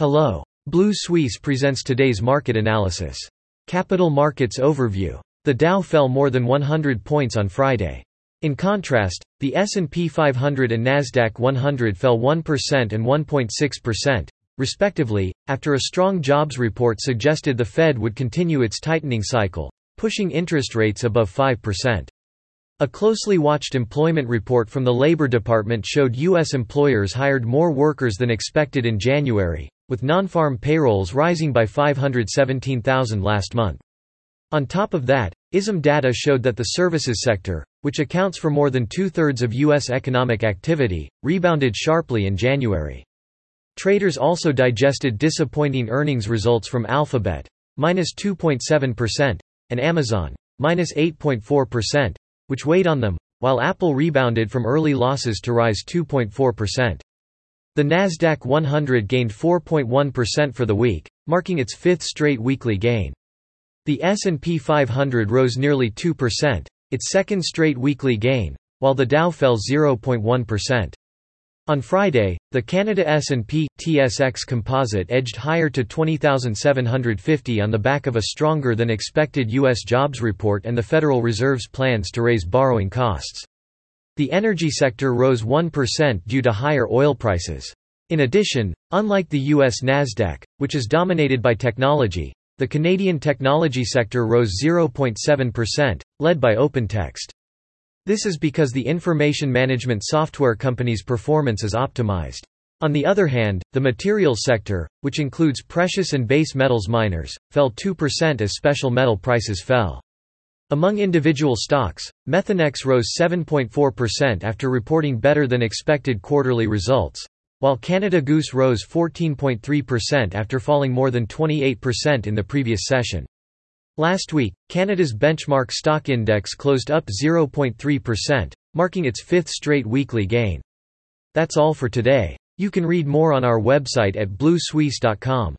Hello. Blue Suisse presents today's market analysis. Capital Markets Overview. The Dow fell more than 100 points on Friday. In contrast, the S&P 500 and NASDAQ 100 fell 1% and 1.6%, respectively, after a strong jobs report suggested the Fed would continue its tightening cycle, pushing interest rates above 5%. A closely watched employment report from the Labor Department showed U.S. employers hired more workers than expected in January, with non-farm payrolls rising by 517,000 last month. On top of that, ISM data showed that the services sector, which accounts for more than two-thirds of U.S. economic activity, rebounded sharply in January. Traders also digested disappointing earnings results from Alphabet, -2.7%, and Amazon, -8.4%. which weighed on them, while Apple rebounded from early losses to rise 2.4%. The NASDAQ 100 gained 4.1% for the week, marking its fifth straight weekly gain. The S&P 500 rose nearly 2%, its second straight weekly gain, while the Dow fell 0.1%. On Friday, the Canada S&P/TSX Composite edged higher to 20,750 on the back of a stronger-than-expected U.S. jobs report and the Federal Reserve's plans to raise borrowing costs. The energy sector rose 1% due to higher oil prices. In addition, unlike the U.S. NASDAQ, which is dominated by technology, the Canadian technology sector rose 0.7%, led by OpenText. This is because the information management software company's performance is optimized. On the other hand, the materials sector, which includes precious and base metals miners, fell 2% as special metal prices fell. Among individual stocks, Methanex rose 7.4% after reporting better-than-expected quarterly results, while Canada Goose rose 14.3% after falling more than 28% in the previous session. Last week, Canada's benchmark stock index closed up 0.3%, marking its fifth straight weekly gain. That's all for today. You can read more on our website at bluesuisse.com.